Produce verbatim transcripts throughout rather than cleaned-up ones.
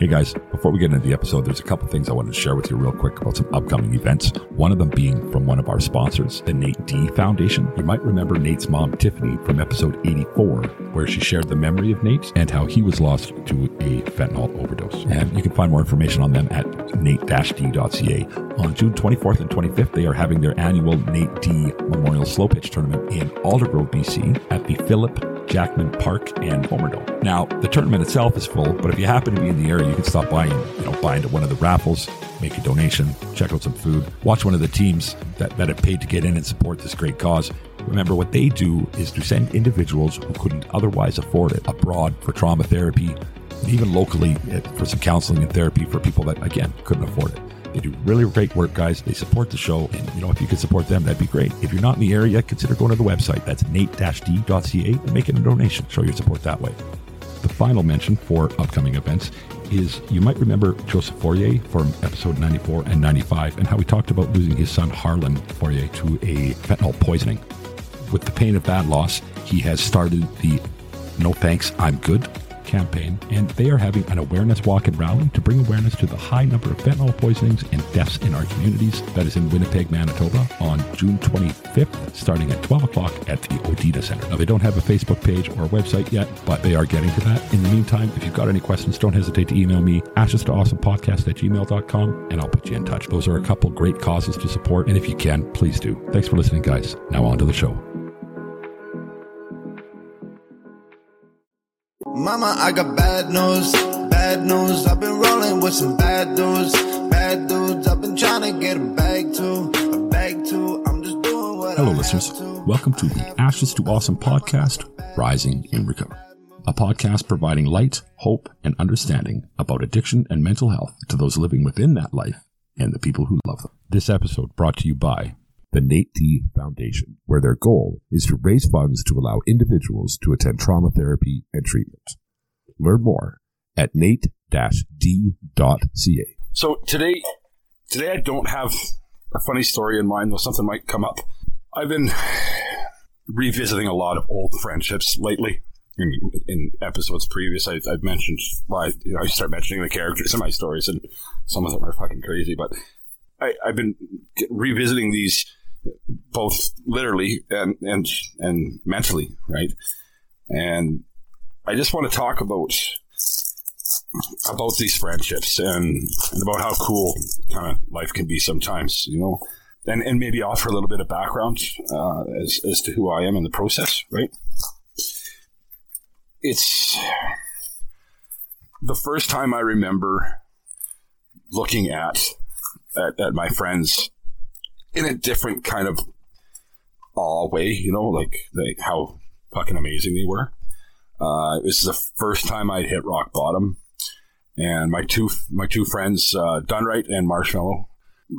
Hey guys, before we get into the episode, there's a couple things I wanted to share with you real quick about some upcoming events. One of them being from one of our sponsors, the Nate D Foundation. You might remember Nate's mom, Tiffany, from episode eighty-four, where she shared the memory of Nate and how he was lost to a fentanyl overdose. And you can find more information on them at nate dash d dot c a. On June twenty-fourth and twenty-fifth, they are having their annual Nate D Memorial Slow Pitch Tournament in Aldergrove, B C at the Philip Jackman Park and Homerdome. Now, the tournament itself is full, but if you happen to be in the area, you can stop by and, you know, buy into one of the raffles, make a donation, check out some food, watch one of the teams that, that have paid to get in and support this great cause. Remember, what they do is to send individuals who couldn't otherwise afford it abroad for trauma therapy, and even locally for some counseling and therapy for people that, again, couldn't afford it. They do really great work, guys. They support the show. And, you know, if you could support them, that'd be great. If you're not in the area, consider going to the website. That's nate dash d dot c a and making a donation. Show your support that way. The final mention for upcoming events is you might remember Joseph Fourier from episode ninety-four and ninety-five and how he talked about losing his son, Harlan Fourier, to a fentanyl poisoning. With the pain of that loss, he has started the No Thanks, I'm Good campaign, and they are having an awareness walk and rally to bring awareness to the high number of fentanyl poisonings and deaths in our communities. That is in Winnipeg, Manitoba on June twenty-fifth, starting at twelve o'clock at the Odita Center. Now, they don't have a Facebook page or a website yet, but they are getting to that. In the meantime, if you've got any questions, don't hesitate to email me, ashes to awesome podcast at gmail dot com, and I'll put you in touch. Those are a couple great causes to support, and if you can, please do. Thanks for listening, guys. Now on to the show. Mama, I got bad news, bad news. I've been rolling with some bad dudes, bad dudes. I've been trying to get a bag too, a bag too. I'm just doing what Hello, I listeners. To. Welcome to the Ashes to Awesome podcast, Rising in Recovery, a podcast providing light, hope, and understanding about addiction and mental health to those living within that life and the people who love them. This episode brought to you by the Nate D Foundation, where their goal is to raise funds to allow individuals to attend trauma therapy and treatment. Learn more at nate dash d dot c a. So today, today I don't have a funny story in mind, though something might come up. I've been revisiting a lot of old friendships lately. In, in episodes previous, I, I've mentioned, well, I, you know, I start mentioning the characters in my stories, and some of them are fucking crazy, but I, I've been revisiting these both literally and, and and mentally, right? And I just want to talk about about these friendships and, and about how cool kind of life can be sometimes, you know, and and maybe offer a little bit of background uh, as as to who I am in the process, right? It's the first time I remember looking at at, at my friends in a different kind of awe way, you know, like, like how fucking amazing they were. Uh, it was the first time I hit rock bottom, and my two my two friends, uh, Dunright and Marshmallow.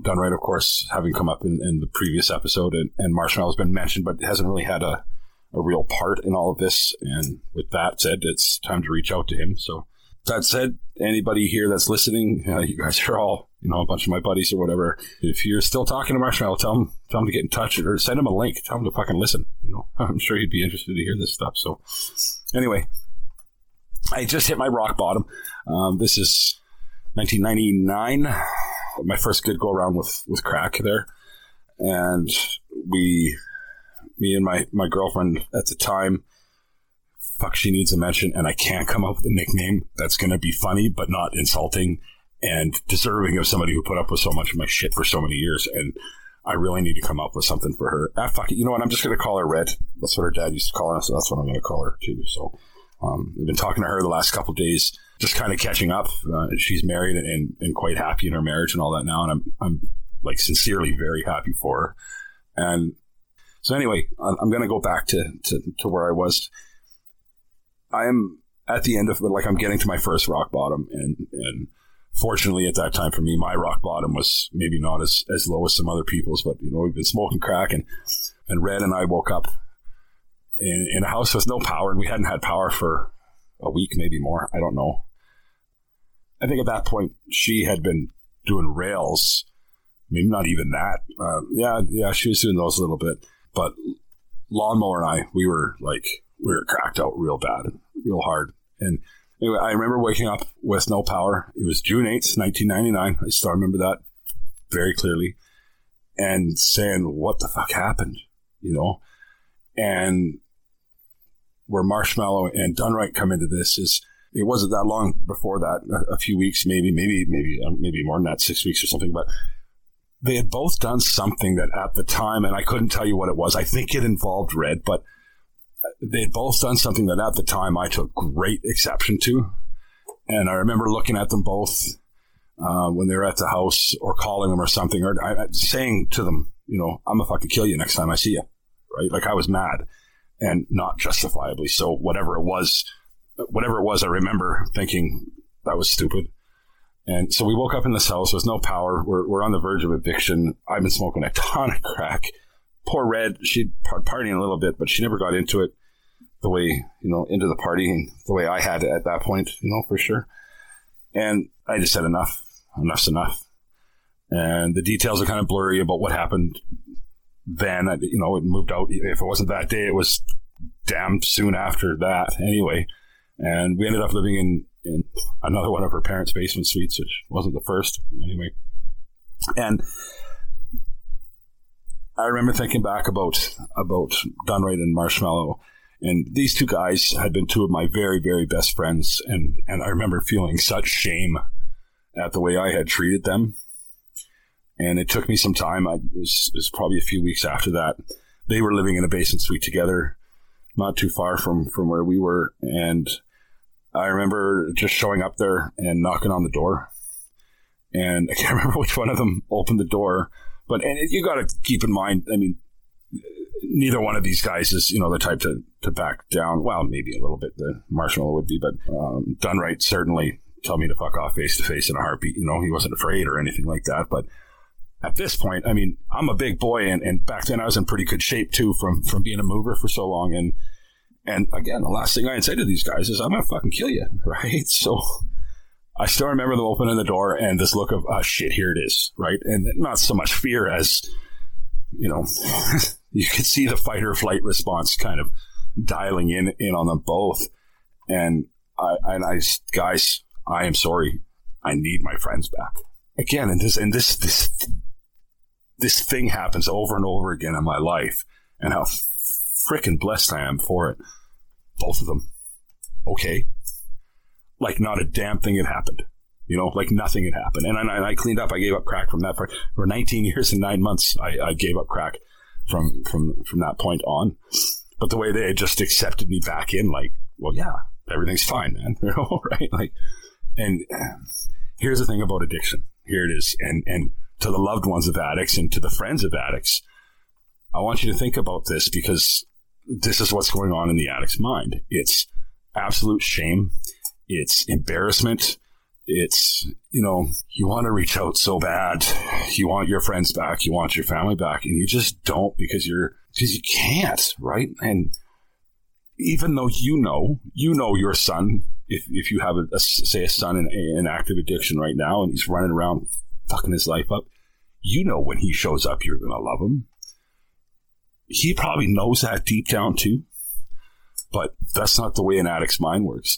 Dunright, of course, having come up in, in the previous episode, and, and Marshmallow's been mentioned, but hasn't really had a, a real part in all of this. And with that said, it's time to reach out to him. So that said, anybody here that's listening, uh, you guys are all, you know, a bunch of my buddies or whatever. If you're still talking to Marshmallow, tell him, tell him to get in touch or send him a link. Tell him to fucking listen. You know, I'm sure he'd be interested to hear this stuff. So anyway, I just hit my rock bottom. Um, this is nineteen ninety-nine, my first good go around with, with crack there. And we, me and my, my girlfriend at the time, fuck, she needs a mention, and I can't come up with a nickname that's going to be funny, but not insulting and deserving of somebody who put up with so much of my shit for so many years. And I really need to come up with something for her. Ah, fuck it. You know what? I'm just going to call her Red. That's what her dad used to call her, so that's what I'm going to call her too. So um, I've been talking to her the last couple of days, just kind of catching up. Uh, she's married and, and, and quite happy in her marriage and all that now. And I'm, I'm like sincerely very happy for her. And so anyway, I'm going to go back to, to, to where I was. I am at the end of, like, I'm getting to my first rock bottom. And, and fortunately at that time for me, my rock bottom was maybe not as, as low as some other people's, but, you know, we've been smoking crack, and, and Red and I woke up in, in a house with no power, and we hadn't had power for a week, maybe more. I don't know. I think at that point she had been doing rails. Maybe not even that. Uh, yeah. Yeah. She was doing those a little bit, but Lawnmower and I, we were like, we were cracked out real bad and real hard. And Anyway, I remember waking up with no power. It was June eighth, nineteen ninety-nine. I still remember that very clearly. And saying, what the fuck happened? You know? And where Marshmallow and Dunright come into this is, it wasn't that long before that, a few weeks, maybe, maybe, maybe, maybe more than that, six weeks or something. But they had both done something that at the time, and I couldn't tell you what it was. I think it involved Red, but they had both done something that at the time I took great exception to. And I remember looking at them both uh, when they were at the house, or calling them or something, or I, saying to them, you know, I'm going to fucking kill you next time I see you, right? Like, I was mad, and not justifiably. So whatever it was, whatever it was, I remember thinking that was stupid. And so we woke up in this house with no power. We're, we're on the verge of eviction. I've been smoking a ton of crack. Poor Red, she'd partying a little bit, but she never got into it the way, you know, into the party the way I had at that point, you know, for sure. And I just said enough, enough's enough. And the details are kind of blurry about what happened then. I, you know, it moved out. If it wasn't that day, it was damn soon after that anyway. And we ended up living in, in another one of her parents' basement suites, which wasn't the first anyway. And I remember thinking back about about Dunright and Marshmallow, and these two guys had been two of my very, very best friends, and, and I remember feeling such shame at the way I had treated them. And it took me some time. I, it, was, it was probably a few weeks after that. They were living in a basement suite together, not too far from, from where we were, and I remember just showing up there and knocking on the door. And I can't remember which one of them opened the door. But and you got to keep in mind, I mean, neither one of these guys is, you know, the type to, to back down. Well, maybe a little bit the Marshmallow would be, but um, Dunright certainly told me to fuck off face to face in a heartbeat. You know, he wasn't afraid or anything like that. But at this point, I mean, I'm a big boy. And, and back then I was in pretty good shape, too, from, from being a mover for so long. And And again, the last thing I had said to these guys is, I'm going to fucking kill you, right? So I still remember them opening the door and this look of, oh, shit, here it is, right? And not so much fear as, you know, you could see the fight or flight response kind of dialing in, in on them both. And I, and I, guys, I am sorry. I need my friends back. Again, and this, and this, this, this thing happens over and over again in my life, and how frickin' blessed I am for it. Both of them. Okay. Like, not a damn thing had happened. You know, like nothing had happened. And I, and I cleaned up. I gave up crack from that part. For nineteen years and nine months, I, I gave up crack from, from, from that point on. But the way they just accepted me back in, like, well, yeah, everything's fine, man. You know, right? Like, and here's the thing about addiction. Here it is. And, and to the loved ones of addicts and to the friends of addicts, I want you to think about this, because this is what's going on in the addict's mind. It's absolute shame. It's embarrassment. It's, you know, you want to reach out so bad. You want your friends back. You want your family back. And you just don't, because you're, because you can't, right? And even though you know, you know your son, if, if you have, a, a, say, a son in, in active addiction right now, and he's running around fucking his life up, you know when he shows up, you're going to love him. He probably knows that deep down too, but that's not the way an addict's mind works.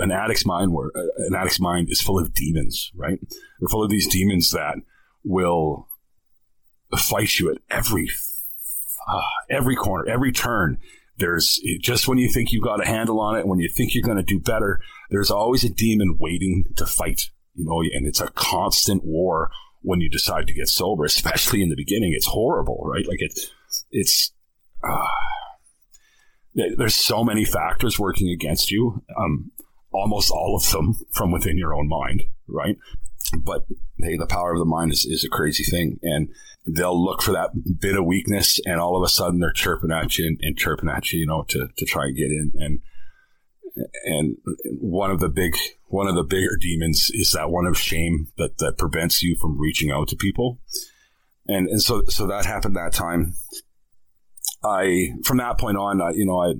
An addict's mind, wor- an addict's mind is full of demons, right? They're full of these demons that will fight you at every, uh, every corner, every turn. There's just when you think you've got a handle on it, when you think you're going to do better, there's always a demon waiting to fight, you know, and it's a constant war when you decide to get sober, especially in the beginning. It's horrible, right? Like it's, It's uh, there's so many factors working against you, um, almost all of them from within your own mind, right? But hey, the power of the mind is, is a crazy thing, and they'll look for that bit of weakness, and all of a sudden they're chirping at you and, and chirping at you, you know, to, to try and get in. And and one of the big one of the bigger demons is that one of shame that that prevents you from reaching out to people. And and so so that happened that time. I from that point on, I, you know, I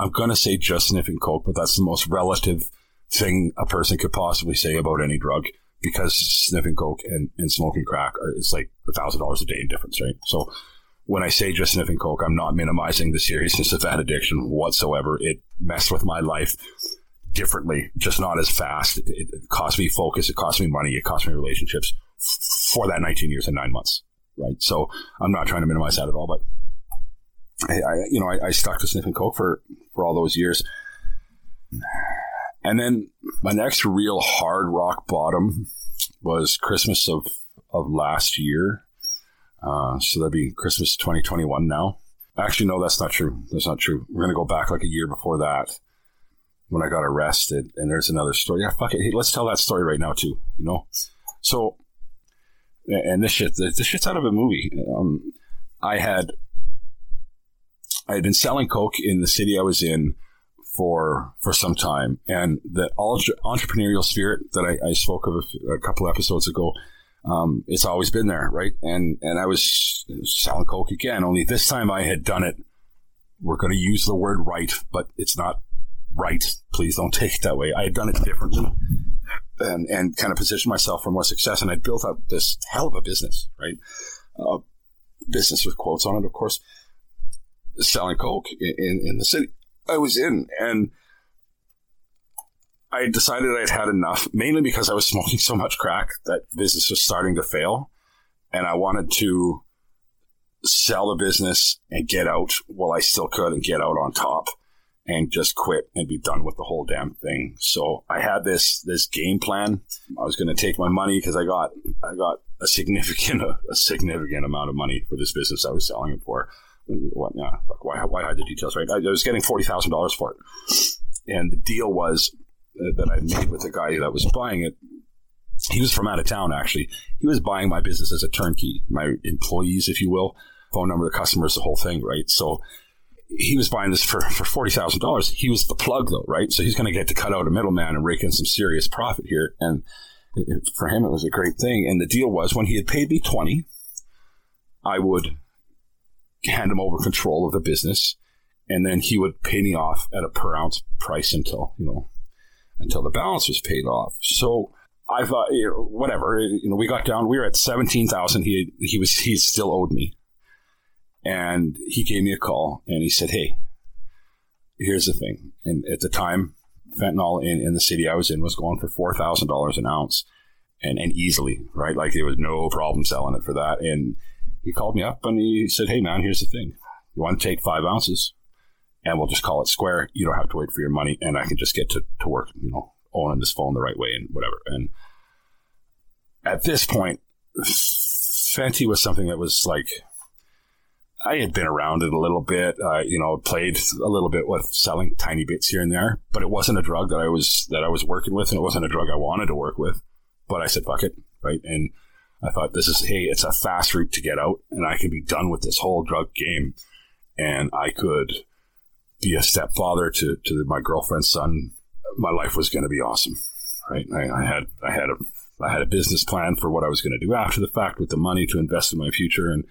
I'm gonna say just sniffing coke, but that's the most relative thing a person could possibly say about any drug, because sniffing coke and, and smoking crack are, it's like a thousand dollars a day in difference, right? So when I say just sniffing coke, I'm not minimizing the seriousness of that addiction whatsoever. It messed with my life differently, just not as fast. It, it, it cost me focus. It cost me money. It cost me relationships for that nineteen years and nine months. Right. So I'm not trying to minimize that at all, but I, I you know, I, I stuck to sniffing coke for, for all those years. And then my next real hard rock bottom was Christmas of, of last year. Uh, so that'd be Christmas twenty twenty-one now. Actually, no, that's not true. That's not true. We're going to go back like a year before that when I got arrested. And there's another story. Yeah, fuck it. Hey, let's tell that story right now too, you know? So, and this shit, this shit's out of a movie. Um, I had, I had been selling coke in the city I was in for, for some time. And the entrepreneurial spirit that I, I spoke of a, a couple episodes ago, um, it's always been there. Right. And, and I was selling coke again, only this time I had done it. We're going to use the word right, but it's not right. Please don't take it that way. I had done it differently. And, and kind of position myself for more success. And I built up this hell of a business, right? Uh, business with quotes on it, of course, selling coke in, in, in the city I was in. And I decided I'd had enough, mainly because I was smoking so much crack that business was starting to fail. And I wanted to sell the business and get out while I still could and get out on top. And just quit and be done with the whole damn thing. So I had this this game plan. I was going to take my money because I got I got a significant a, a significant amount of money for this business I was selling it for. What? Nah, fuck, why why hide the details? Right? I, I was getting forty thousand dollars for it, and the deal was that I made with the guy that was buying it. He was from out of town, actually. He was buying my business as a turnkey, my employees, if you will, phone number, the customers, the whole thing, right? So. He was buying this for, for forty thousand dollars. He was the plug, though, right? So he's going to get to cut out a middleman and rake in some serious profit here. And it, for him, it was a great thing. And the deal was when he had paid me twenty, I would hand him over control of the business. And then he would pay me off at a per ounce price until, you know, until the balance was paid off. So I thought, you know, whatever, you know, we got down, we were at seventeen thousand. He, he was, he still owed me. And he gave me a call and he said, hey, here's the thing. And at the time, fentanyl in, in the city I was in was going for four thousand dollars an ounce and, and easily, right? Like there was no problem selling it for that. And he called me up and he said, hey, man, here's the thing. You want to take five ounces and we'll just call it square. You don't have to wait for your money and I can just get to, to work, you know, owning this phone the right way and whatever. And at this point, Fenty was something that was like, I had been around it a little bit, uh, you know, played a little bit with selling tiny bits here and there, but it wasn't a drug that I was, that I was working with. And it wasn't a drug I wanted to work with, but I said, fuck it. Right. And I thought this is, hey, it's a fast route to get out and I can be done with this whole drug game. And I could be a stepfather to, to my girlfriend's son. My life was going to be awesome. Right. I, I had, I had a, I had a business plan for what I was going to do after the fact with the money to invest in my future. And,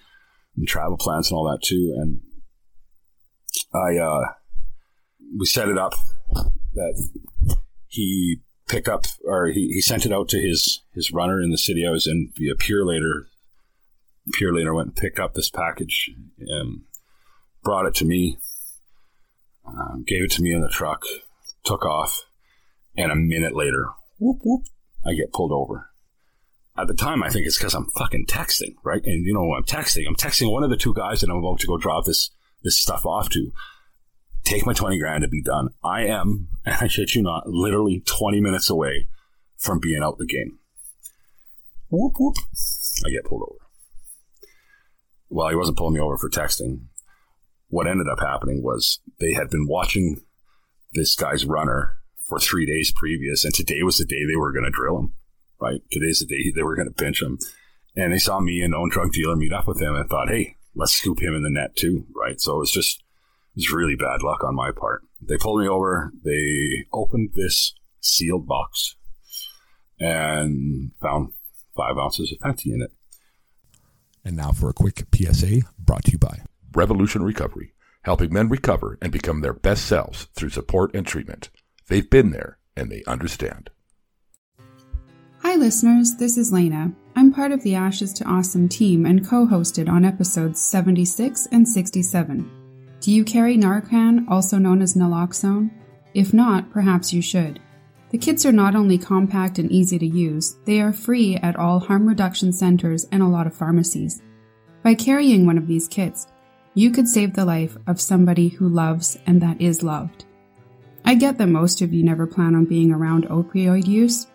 And travel plans and all that too. And I, uh, we set it up that he picked up or he, he sent it out to his, his runner in the city I was in via Purelator. Purelator went and picked up this package and brought it to me, um, gave it to me in the truck, took off. And a minute later, whoop, whoop, I get pulled over. At the time, I think it's because I'm fucking texting, right? And you know, I'm texting. I'm texting one of the two guys that I'm about to go drop this this stuff off to. Take my twenty grand and be done. I am, and I shit you not, literally twenty minutes away from being out the game. Whoop, whoop. I get pulled over. Well, he wasn't pulling me over for texting. What ended up happening was they had been watching this guy's runner for three days previous, and today was the day they were going to drill him. Right. Today's the day they were going to bench him. And they saw me, a known drug dealer, meet up with him and thought, hey, let's scoop him in the net too. Right. So it was just, it was really bad luck on my part. They pulled me over. They opened this sealed box and found five ounces of Fenty in it. And now for a quick P S A brought to you by Revolution Recovery, helping men recover and become their best selves through support and treatment. They've been there and they understand. Hi listeners, this is Lena. I'm part of the Ashes to Awesome team and co-hosted on episodes seventy-six and sixty-seven. Do you carry Narcan, also known as naloxone? If not, perhaps you should. The kits are not only compact and easy to use, they are free at all harm reduction centers and a lot of pharmacies. By carrying one of these kits, you could save the life of somebody who loves and that is loved. I get that most of you never plan on being around opioid use,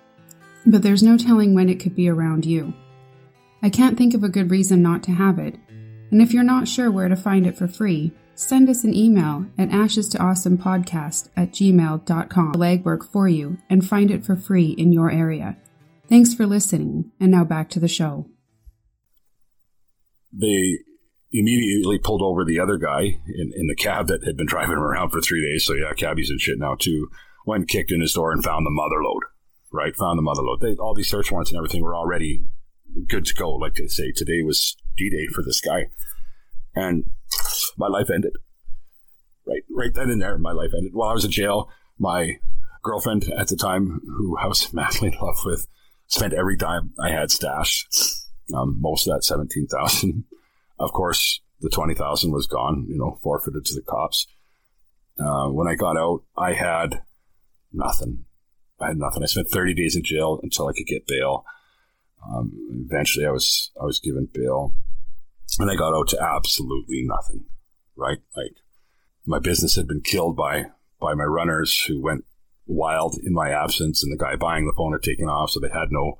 but there's no telling when it could be around you. I can't think of a good reason not to have it, and if you're not sure where to find it for free, send us an email at ashes to awesome podcast at gmail dot com. The legwork for you and find it for free in your area. Thanks for listening, and now back to the show. They immediately pulled over the other guy in, in the cab that had been driving him around for three days. So yeah, cabbies and shit now too. Went and kicked in his door and found the mother load, right? Found the mother load. They, all these search warrants and everything were already good to go. Like they say, today was D-Day for this guy. And my life ended. Right right then and there, my life ended. While I was in jail, my girlfriend at the time, who I was madly in love with, spent every dime I had stashed. Um, most of that seventeen thousand. Of course, the twenty thousand was gone, you know, forfeited to the cops. Uh, when I got out, I had nothing. I had nothing. I spent thirty days in jail until I could get bail. Um, eventually, I was I was given bail. And I got out to absolutely nothing, right? Like, my business had been killed by, by my runners who went wild in my absence, and the guy buying the phone had taken off, so they had no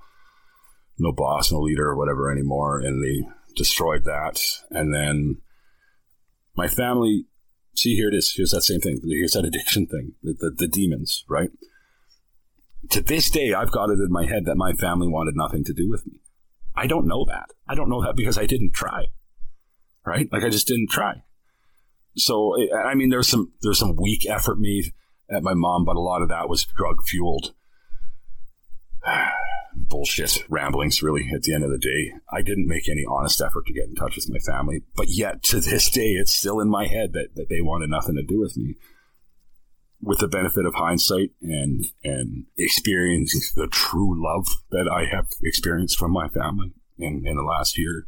no boss, no leader or whatever anymore, and they destroyed that. And then my family, see, here it is. Here's that same thing. Here's that addiction thing, the, the, the demons, right? To this day, I've got it in my head that my family wanted nothing to do with me. I don't know that. I don't know that because I didn't try. Right? Like, I just didn't try. So, I mean, there's some there's some weak effort made at my mom, but a lot of that was drug-fueled bullshit ramblings, really, at the end of the day. I didn't make any honest effort to get in touch with my family, but yet, to this day, it's still in my head that, that they wanted nothing to do with me. With the benefit of hindsight and, and experiencing the true love that I have experienced from my family in, in the last year,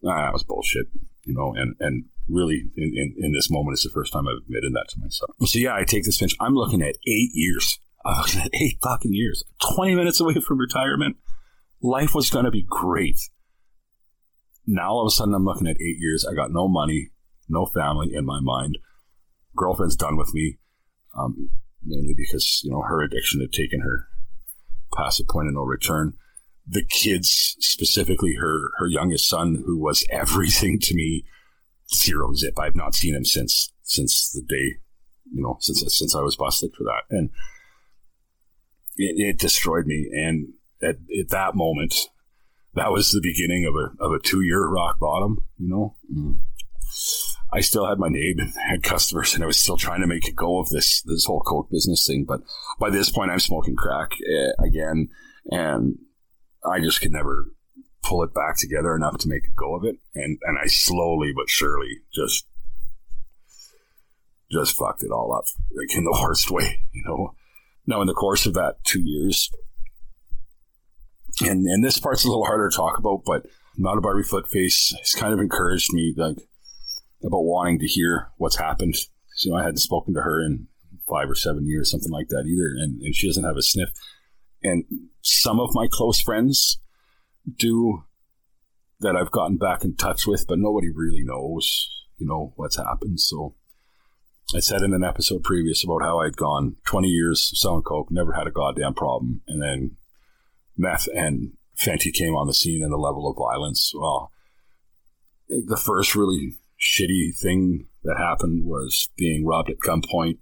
Nah, that was bullshit, you know, and, and really in, in, in this moment, it's the first time I've admitted that to myself. So yeah, I take this pinch. I'm looking at eight years. I'm looking at eight fucking years, twenty minutes away from retirement. Life was going to be great. Now all of a sudden I'm looking at eight years. I got no money, no family in my mind. Girlfriend's done with me, um, mainly because, you know, her addiction had taken her past the point of no return. The kids, specifically her, her youngest son, who was everything to me, zero zip. I've not seen him since, since the day, you know, since, since I was busted for that. And it, it destroyed me. And at, at that moment, that was the beginning of a, of a two year rock bottom, you know, mm. I still had my name and had customers, and I was still trying to make a go of this, this whole coke business thing. But by this point I'm smoking crack uh, again. And I just could never pull it back together enough to make a go of it. And and I slowly but surely just just fucked it all up, like in the worst way, you know. Now, in the course of that two years, and, and this part's a little harder to talk about, but Not a Barbie Foot Face has kind of encouraged me, like, about wanting to hear what's happened. You know, I hadn't spoken to her in five or seven years, something like that either, and, and she doesn't have a sniff. And some of my close friends do that I've gotten back in touch with, but nobody really knows, you know, what's happened. So I said in an episode previous about how I'd gone twenty years selling coke, never had a goddamn problem. And then meth and Fenty came on the scene, and the level of violence. Well, the first really shitty thing that happened was being robbed at gunpoint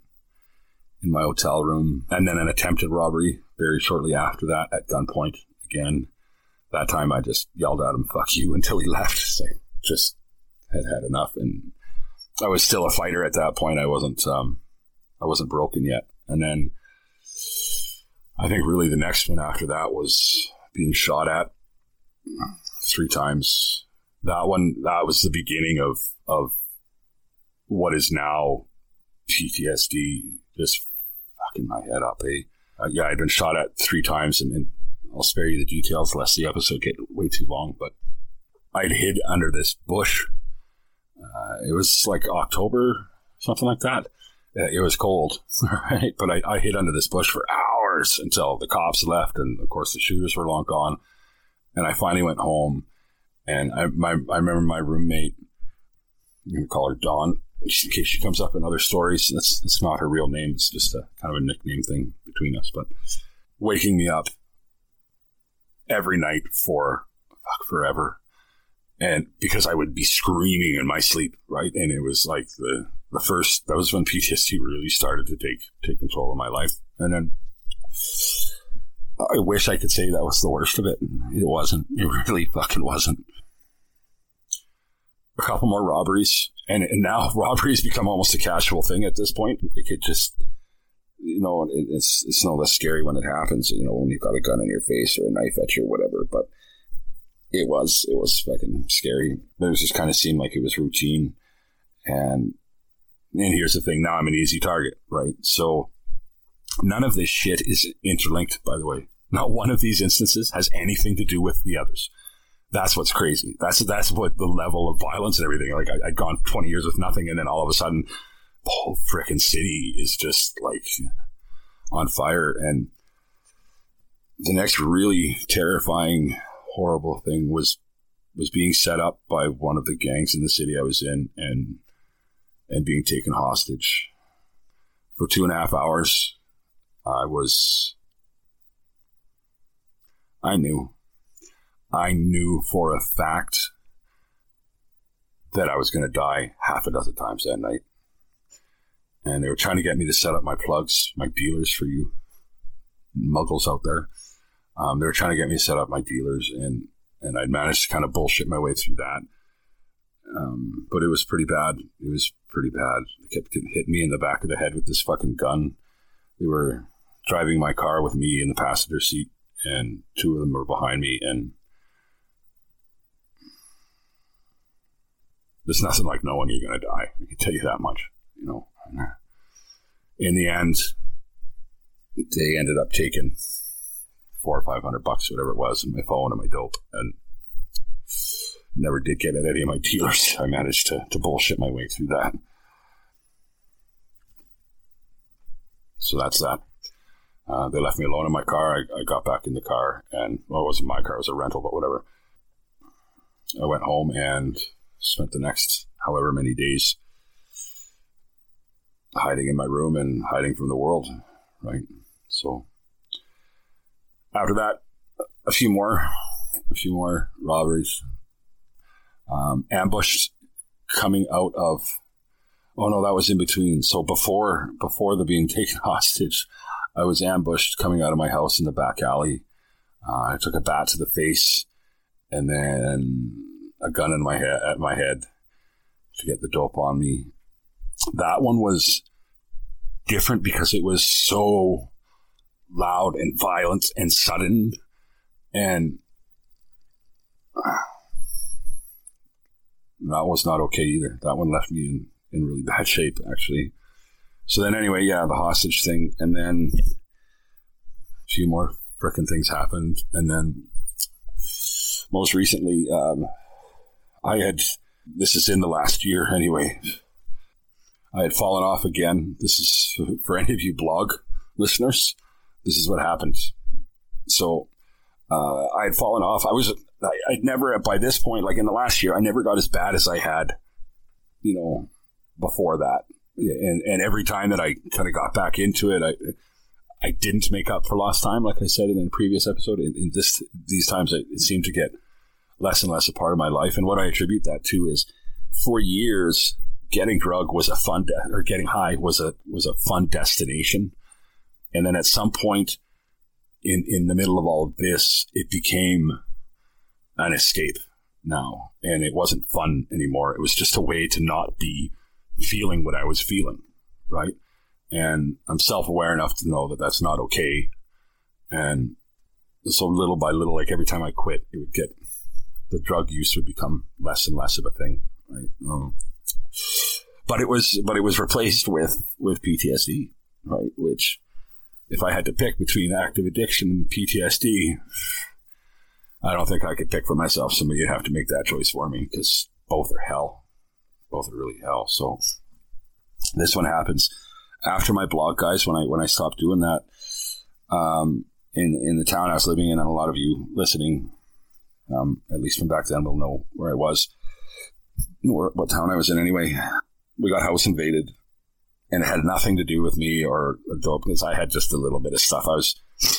in my hotel room, and then an attempted robbery very shortly after that at gunpoint again. That time I just yelled at him, "Fuck you," until he left. So I just had had enough, and I was still a fighter at that point. I wasn't um, I wasn't broken yet. And then I think really the next one after that was being shot at three times. That one, that was the beginning of of what is now P T S D. Just fucking my head up, eh? Uh, yeah, I'd been shot at three times, and, and I'll spare you the details lest the episode get way too long, but I'd hid under this bush. Uh, it was like October, something like that. it was cold, right? But I, I hid under this bush for hours until the cops left, and of course the shooters were long gone. And I finally went home, and I my I remember my roommate. I'm gonna call her Dawn, just in case she comes up in other stories. That's that's not her real name. It's just a kind of a nickname thing between us. But waking me up every night for fuck forever, and because I would be screaming in my sleep, right? And it was like the the first. That was when P T S D really started to take take control of my life. And then I wish I could say that was the worst of it. It wasn't. It really fucking wasn't. A couple more robberies, and, and now robberies become almost a casual thing at this point. Like it just, you know, it, it's it's no less scary when it happens. You know, when you've got a gun in your face or a knife at you or whatever. But it was it was fucking scary. It was just kind of seemed like it was routine. And and here's the thing: now I'm an easy target, right? So none of this shit is interlinked. By the way, not one of these instances has anything to do with the others. That's what's crazy. That's that's what the level of violence and everything. Like I, I'd gone twenty years with nothing, and then all of a sudden, the whole frickin' city is just like on fire. And the next really terrifying, horrible thing was was being set up by one of the gangs in the city I was in, and and being taken hostage for two and a half hours. I was. I knew. I knew for a fact that I was going to die half a dozen times that night. And they were trying to get me to set up my plugs, my dealers for you muggles out there. Um, they were trying to get me to set up my dealers, and, and I'd managed to kind of bullshit my way through that. Um, but it was pretty bad. It was pretty bad. They kept getting hit me in the back of the head with this fucking gun. They were driving my car with me in the passenger seat, and two of them were behind me, and there's nothing like knowing you're going to die. I can tell you that much, you know. In the end, they ended up taking four or five hundred bucks, whatever it was, and my phone and my dope, and never did get at any of my dealers. I managed to, to bullshit my way through that. So that's that. Uh, they left me alone in my car. I, I got back in the car, and well, it wasn't my car; it was a rental, but whatever. I went home and spent the next however many days hiding in my room and hiding from the world, right? So after that, a few more, a few more robberies, um, ambushed coming out of. Oh no, that was in between. So before before the being taken hostage, I was ambushed coming out of my house in the back alley. Uh, I took a bat to the face, and then a gun in my head, at my head to get the dope on me. That one was different because it was so loud and violent and sudden. And that was not okay either. That one left me in, in really bad shape, actually. So then anyway, yeah, the hostage thing. And then a few more frickin' things happened. And then most recently, um, I had, this is in the last year anyway, I had fallen off again. This is for any of you blog listeners. This is what happened. So uh, I had fallen off. I was, I, I'd never, by this point, like in the last year, I never got as bad as I had, you know, before that. And and every time that I kind of got back into it, I I didn't make up for lost time. Like I said in the previous episode, in, in this these times, it, it seemed to get less and less a part of my life. And what I attribute that to is for years, getting drug was a fun de- or getting high was a, was a fun destination. And then at some point in, in the middle of all of this, it became an escape now, and it wasn't fun anymore. It was just a way to not be feeling what I was feeling. Right. And I'm self-aware enough to know that that's not okay. And so little by little, like every time I quit, it would get, the drug use would become less and less of a thing, right? Um, but it was, but it was replaced with with P T S D, right? Which, if I had to pick between active addiction and P T S D, I don't think I could pick for myself. Somebody would have to make that choice for me, because both are hell, both are really hell. So this one happens after my blog, guys, when I when I stopped doing that, um, in in the town I was living in, and a lot of you listening, um, at least from back then, will know where I was, or what town I was in. Anyway, we got house invaded, and it had nothing to do with me or dope, because I had just a little bit of stuff. I was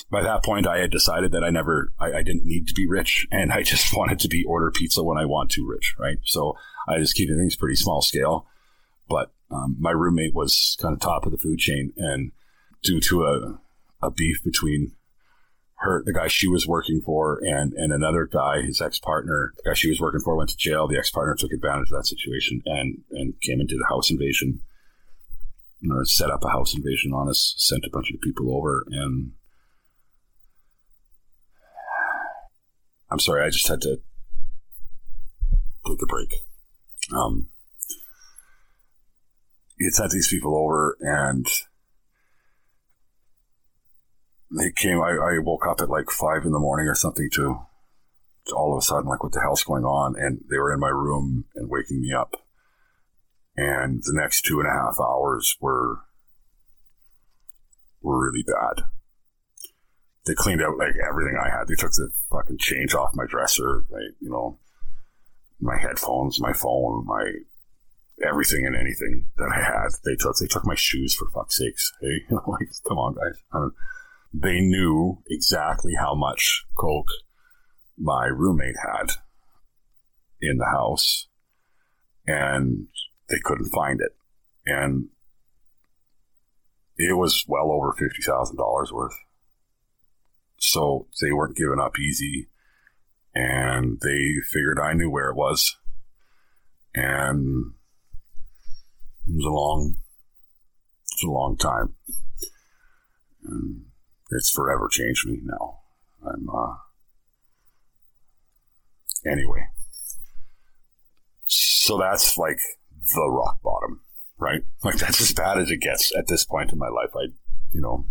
by that point I had decided that I never, I, I didn't need to be rich, and I just wanted to be order pizza when I want to rich, right? So I just keep things pretty small scale, but. Um, my roommate was kind of top of the food chain, and due to a, a beef between her, the guy she was working for, and, and another guy, his ex-partner, the guy she was working for went to jail. The ex-partner took advantage of that situation and, and came and did a house invasion, or set up a house invasion on us, sent a bunch of people over. And I'm sorry, I just had to take a break. Um, It sent these people over, and they came. I, I woke up at like five in the morning or something to, to all of a sudden, like, what the hell's going on? And they were in my room and waking me up. And the next two and a half hours were, were really bad. They cleaned out like everything I had. They took the fucking change off my dresser, they, you know, my headphones, my phone, my... everything and anything that I had, they took. They took my shoes, for fuck's sakes. Hey, like, come on, guys. Um, they knew exactly how much coke my roommate had in the house, and they couldn't find it. And it was well over fifty thousand dollars worth. So they weren't giving up easy, and they figured I knew where it was. And... It was a long, it's a long time. And it's forever changed me now. I'm, uh, anyway. So that's like the rock bottom, right? Like, that's as bad as it gets at this point in my life. I, you know,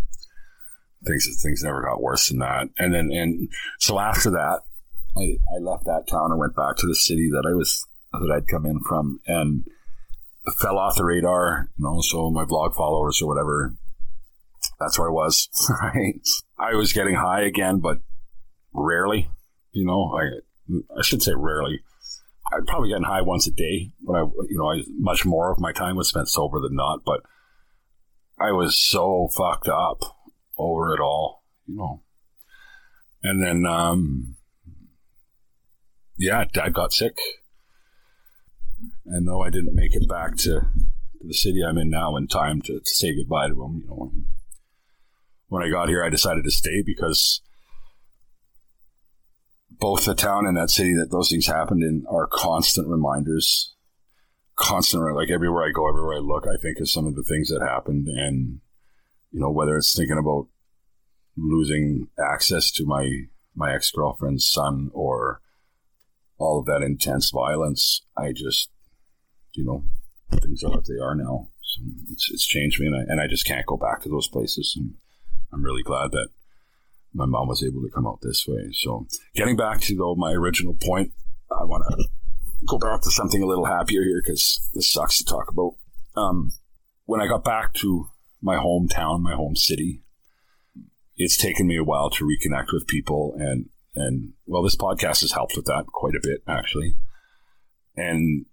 things, things never got worse than that. And then, and so after that, I, I left that town and went back to the city that I was, that I'd come in from, and fell off the radar, you know, so my blog followers or whatever, that's where I was, right? I was getting high again, but rarely, you know, I, I should say rarely. I'd probably gotten high once a day, but I, you know, I, much more of my time was spent sober than not, but I was so fucked up over it all, you know. And then, um, yeah, Dad got sick. And though I didn't make it back to the city I'm in now in time to, to say goodbye to him, you know, when I got here, I decided to stay, because both the town and that city that those things happened in are constant reminders, constant, like everywhere I go, everywhere I look, I think of some of the things that happened. And, you know, whether it's thinking about losing access to my, my ex-girlfriend's son, or all of that intense violence, I just, you know, things are what they are now. So it's it's changed me, and I and I just can't go back to those places. And I'm really glad that my mom was able to come out this way. So getting back to though my original point, I want to go back to something a little happier here, because this sucks to talk about. Um, when I got back to my hometown, my home city, it's taken me a while to reconnect with people, and. And, well, this podcast has helped with that quite a bit, actually. And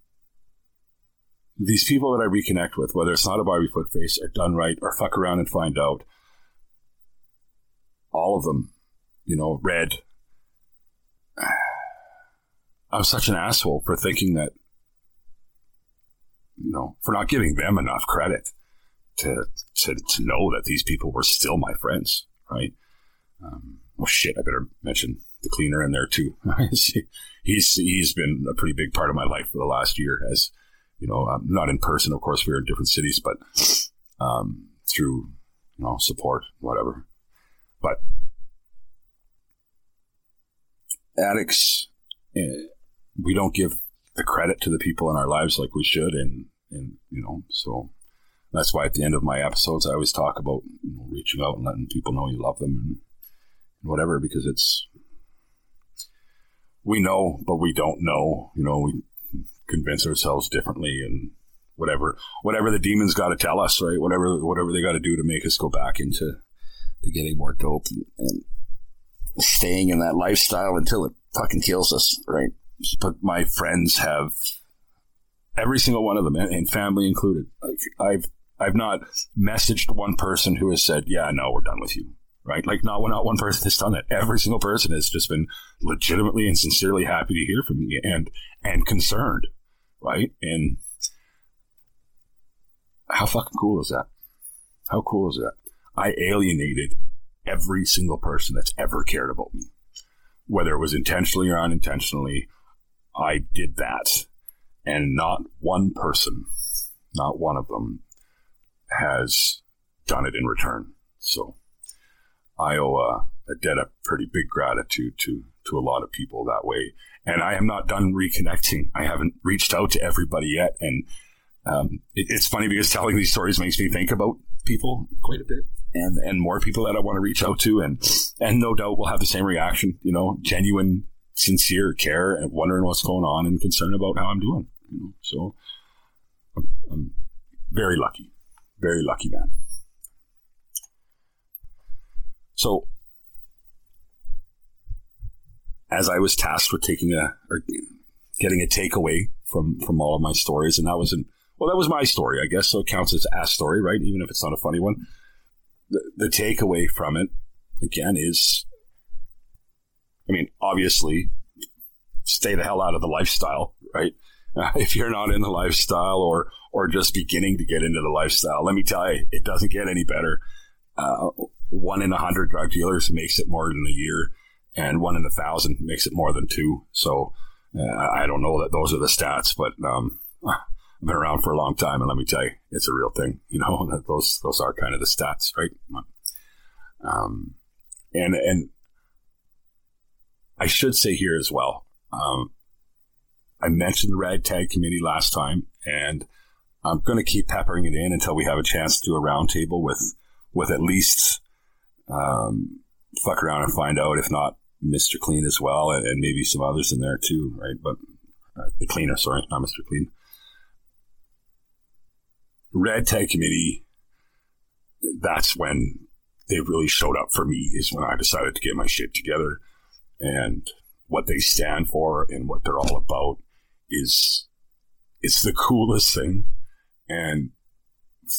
these people that I reconnect with, whether it's not a Barbie foot face or done right or fuck around and find out, all of them, you know, Red. I'm such an asshole for thinking that, you know, for not giving them enough credit to to, to know that these people were still my friends, right? Um Oh shit! I better mention the cleaner in there too. he's he's been a pretty big part of my life for the last year, as you know, um, not in person, of course. We were in different cities, but um, through you know support, whatever. But addicts, eh, we don't give the credit to the people in our lives like we should, and and you know, so that's why at the end of my episodes, I always talk about you know, reaching out and letting people know you love them and. Whatever, because it's, we know, but we don't know, you know, we convince ourselves differently and whatever, whatever the demons got to tell us, right? Whatever, whatever they got to do to make us go back into to getting more dope and, and staying in that lifestyle until it fucking kills us, right? But my friends have, every single one of them, and family included. Like I've, I've not messaged one person who has said, yeah, no, we're done with you. Right? Like not one, not one person has done it. Every single person has just been legitimately and sincerely happy to hear from me and, and concerned. Right? And how fucking cool is that? How cool is that? I alienated every single person that's ever cared about me, whether it was intentionally or unintentionally. I did that. And not one person, not one of them has done it in return. So I owe uh, a debt of pretty big gratitude to, to a lot of people that way. And I am not done reconnecting. I haven't reached out to everybody yet. And um, it, it's funny because telling these stories makes me think about people quite a bit and, and more people that I want to reach out to. And, and no doubt we'll have the same reaction, you know, genuine, sincere care and wondering what's going on and concern about how I'm doing. You know? So I'm, I'm very lucky, very lucky, man. So, as I was tasked with taking a or getting a takeaway from, from all of my stories, and that was an well, that was my story, I guess. So it counts as a story, right? Even if it's not a funny one, the, the takeaway from it again is, I mean, obviously, stay the hell out of the lifestyle, right? Uh, if you're not in the lifestyle or or just beginning to get into the lifestyle, let me tell you, it doesn't get any better. Uh, one in a hundred drug dealers makes it more than a year, and one in a thousand makes it more than two. So uh, I don't know that those are the stats, but um, I've been around for a long time, and let me tell you, it's a real thing. You know, that those those are kind of the stats, right? Um, and and I should say here as well, um, I mentioned the ragtag committee last time, and I'm going to keep peppering it in until we have a chance to do a roundtable with. with at least um, fuck around and find out, if not Mister Clean as well, and, and maybe some others in there too, right? But uh, the cleaner, sorry, not Mister Clean. Red Tag Committee, that's when they really showed up for me, is when I decided to get my shit together. And what they stand for and what they're all about is, it's the coolest thing. And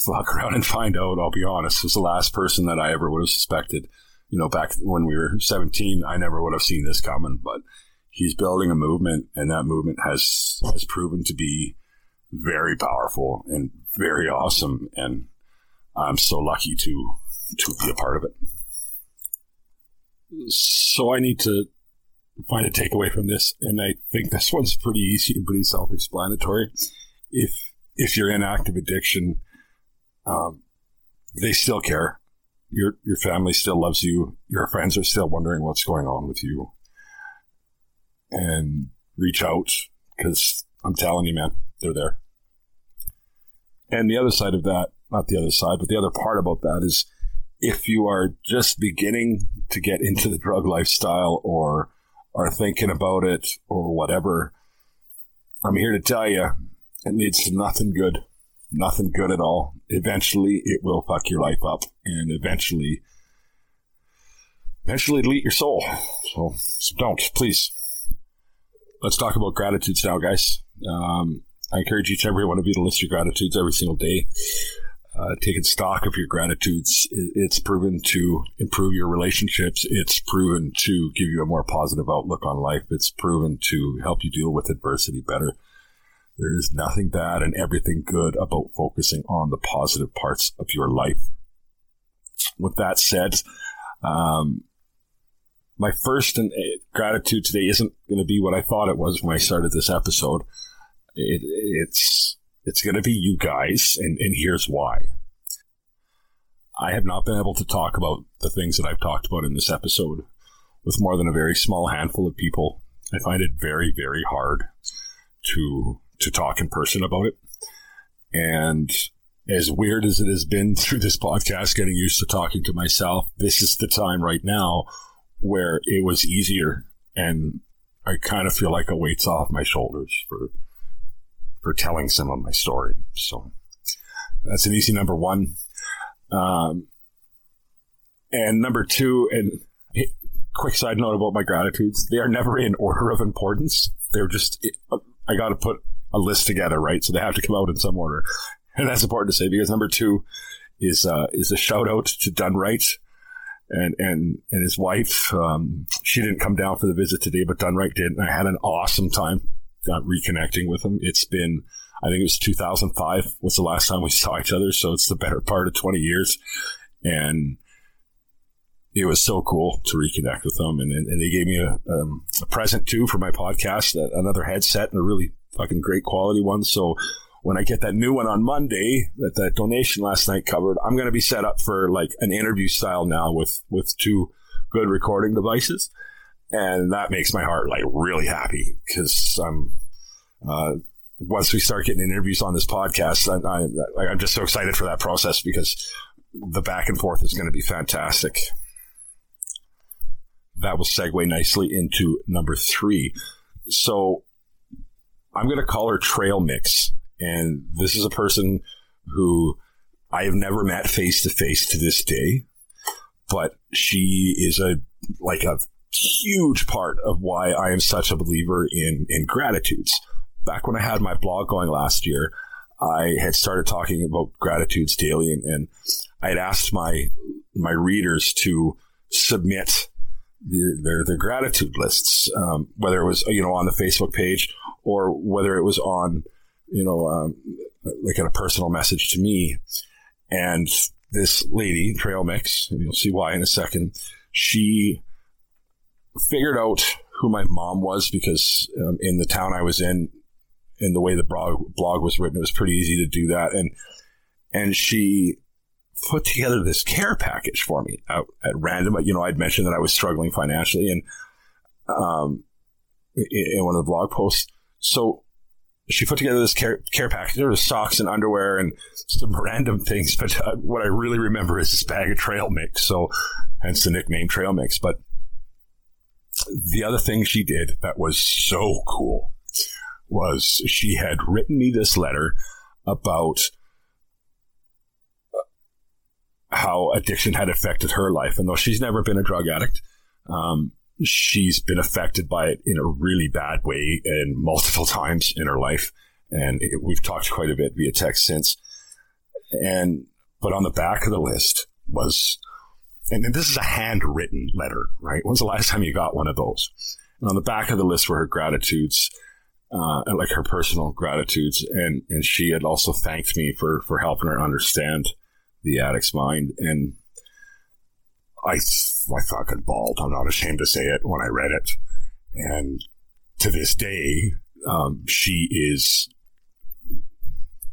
fuck around and find out, I'll be honest, was the last person that I ever would have suspected. You know, back when we were seventeen, I never would have seen this coming, but he's building a movement, and that movement has, has proven to be very powerful and very awesome, and I'm so lucky to, to be a part of it. So I need to find a takeaway from this, and I think this one's pretty easy and pretty self-explanatory. If, if you're in active addiction, Um, they still care. Your your family still loves you. Your friends are still wondering what's going on with you. And reach out, because I'm telling you, man, they're there. And the other side of that, not the other side, but the other part about that is, if you are just beginning to get into the drug lifestyle or are thinking about it or whatever, I'm here to tell you, it leads to nothing good. Nothing good at all. Eventually, it will fuck your life up, and eventually, eventually, it'll eat your soul. So, so don't, please. Let's talk about gratitudes now, guys. Um, I encourage each and every one of you to list your gratitudes every single day. Uh, taking stock of your gratitudes, it's proven to improve your relationships. It's proven to give you a more positive outlook on life. It's proven to help you deal with adversity better. There is nothing bad and everything good about focusing on the positive parts of your life. With that said, um, my first and gratitude today isn't going to be what I thought it was when I started this episode. It, it's it's going to be you guys, and, and here's why. I have not been able to talk about the things that I've talked about in this episode with more than a very small handful of people. I find it very, very hard to... to talk in person about it. And as weird as it has been through this podcast, getting used to talking to myself, this is the time right now where it was easier. And I kind of feel like a weight's off my shoulders for for telling some of my story. So that's an easy number one. Um, and number two, and quick side note about my gratitudes, they are never in order of importance. They're just, I got to put a list together, right? So they have to come out in some order. And that's important to say, because number two is uh, is a shout out to Dun Right and, and, and his wife. Um, she didn't come down for the visit today, but Dun Right did. And I had an awesome time uh, reconnecting with him. It's been, I think it was two thousand five was the last time we saw each other. So it's the better part of twenty years. And it was so cool to reconnect with them. And, and they gave me a, um, a present too for my podcast, another headset, and a really fucking great quality one. So when I get that new one on Monday that that donation last night covered, I'm going to be set up for like an interview style now with, with two good recording devices. And that makes my heart like really happy, because I'm, uh, once we start getting interviews on this podcast, I, I, I'm just so excited for that process, because the back and forth is going to be fantastic. That will segue nicely into number three. So I'm going to call her Trail Mix. And this is a person who I have never met face to face to this day, but she is a like a huge part of why I am such a believer in, in gratitudes. Back when I had my blog going last year, I had started talking about gratitudes daily, and, and I had asked my my readers to submit their their, their gratitude lists, um, whether it was, you know, on the Facebook page, or whether it was on, you know, um, like in a personal message to me. And this lady, Trail Mix, and you'll see why in a second, she figured out who my mom was, because um, in the town I was in, in the way the blog, blog was written, it was pretty easy to do that. And and she put together this care package for me at, at random. You know, I'd mentioned that I was struggling financially, and um, in one of the blog posts. So she put together this care, care package. There was socks and underwear and some random things. But uh, what I really remember is this bag of Trail Mix. So hence the nickname Trail Mix. But the other thing she did that was so cool was she had written me this letter about how addiction had affected her life. And though she's never been a drug addict, um, she's been affected by it in a really bad way, and multiple times in her life. And it, we've talked quite a bit via text since. And, but on the back of the list was, and, and this is a handwritten letter, right? When's the last time you got one of those? And on the back of the list were her gratitudes, uh, and like her personal gratitudes. And, and she had also thanked me for, for helping her understand the addict's mind. And I, I fucking bawled. I'm not ashamed to say it when I read it. And to this day, um, she is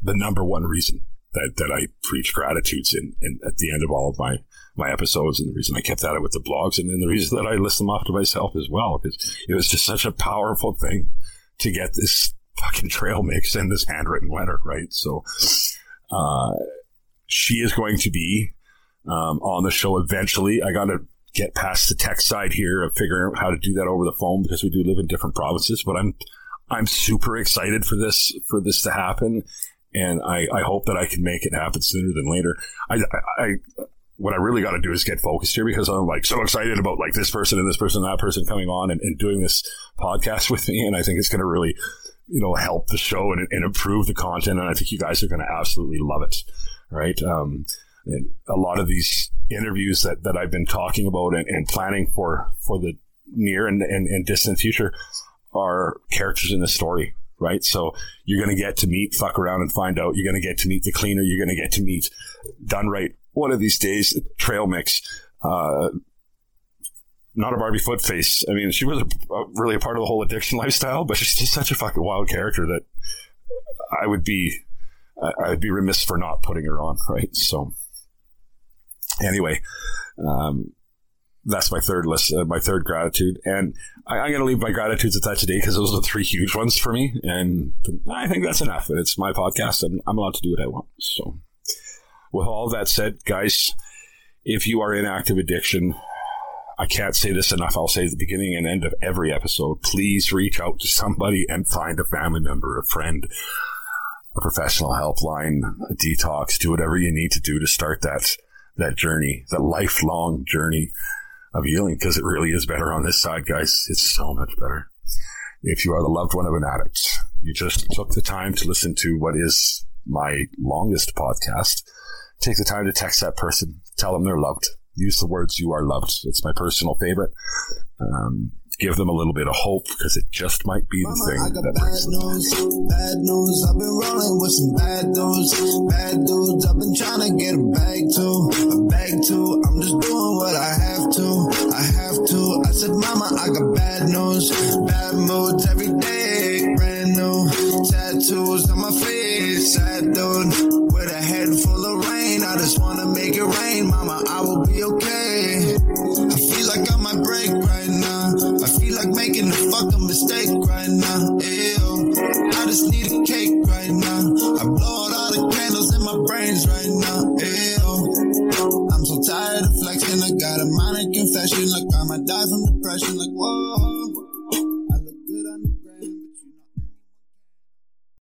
the number one reason that, that I preach gratitudes in, in at the end of all of my, my episodes. And the reason I kept at it with the blogs, and then the reason that I list them off to myself as well, because it was just such a powerful thing to get this fucking Trail Mix and this handwritten letter, right? So, uh, she is going to be um, on the show eventually. I got to get past the tech side here of figuring out how to do that over the phone, because we do live in different provinces. But I'm I'm super excited for this for this to happen, and I, I hope that I can make it happen sooner than later. I, I, I what I really got to do is get focused here, because I'm like so excited about like this person and this person and that person coming on and, and doing this podcast with me, and I think it's going to really, you know, help the show and, and improve the content, and I think you guys are going to absolutely love it. Right. Um, and a lot of these interviews that, that I've been talking about and, and planning for, for the near and, and, and distant future are characters in the story. Right. So you're going to get to meet, fuck around and find out. You're going to get to meet the cleaner. You're going to get to meet Dun Right one of these days, Trail Mix, uh, not a Barbie foot face. I mean, she was a, a, really a part of the whole addiction lifestyle, but she's just such a fucking wild character that I would be. I'd be remiss for not putting her on, right? So anyway, um, that's my third list, uh, my third gratitude. And I, I'm going to leave my gratitudes at that today, because those are the three huge ones for me. And I think that's enough. And it's my podcast, and I'm allowed to do what I want. So with all that said, guys, if you are in active addiction, I can't say this enough. I'll say at the beginning and end of every episode, please reach out to somebody and find a family member, a friend, a professional helpline, a detox, do whatever you need to do to start that that journey, that lifelong journey of healing, because it really is better on this side, guys. It's so much better. If you are the loved one of an addict, you just took the time to listen to what is my longest podcast, take the time to text that person, tell them they're loved. Use the words "you are loved." It's my personal favorite. Um, give them a little bit of hope, because it just might be the Mama, thing that brings them. Bad news, I've been rolling with some bad dudes. Bad dudes, I've been trying to get a bag to, a bag to. I'm just doing what I have to, I have to. I said, Mama, I got bad news, bad moods every day, brand new tattoos on my face. Sad dude with a head full of rain. I just want to make it rain, Mama. I will be okay. I feel like I might break right now. I feel like making a fucking mistake right now. Ew. I just need a cake right now. I blow out all the candles in my brains right now. Ew. I'm so tired of flexing. I got a minor confession. Like I might die from depression. Like whoa.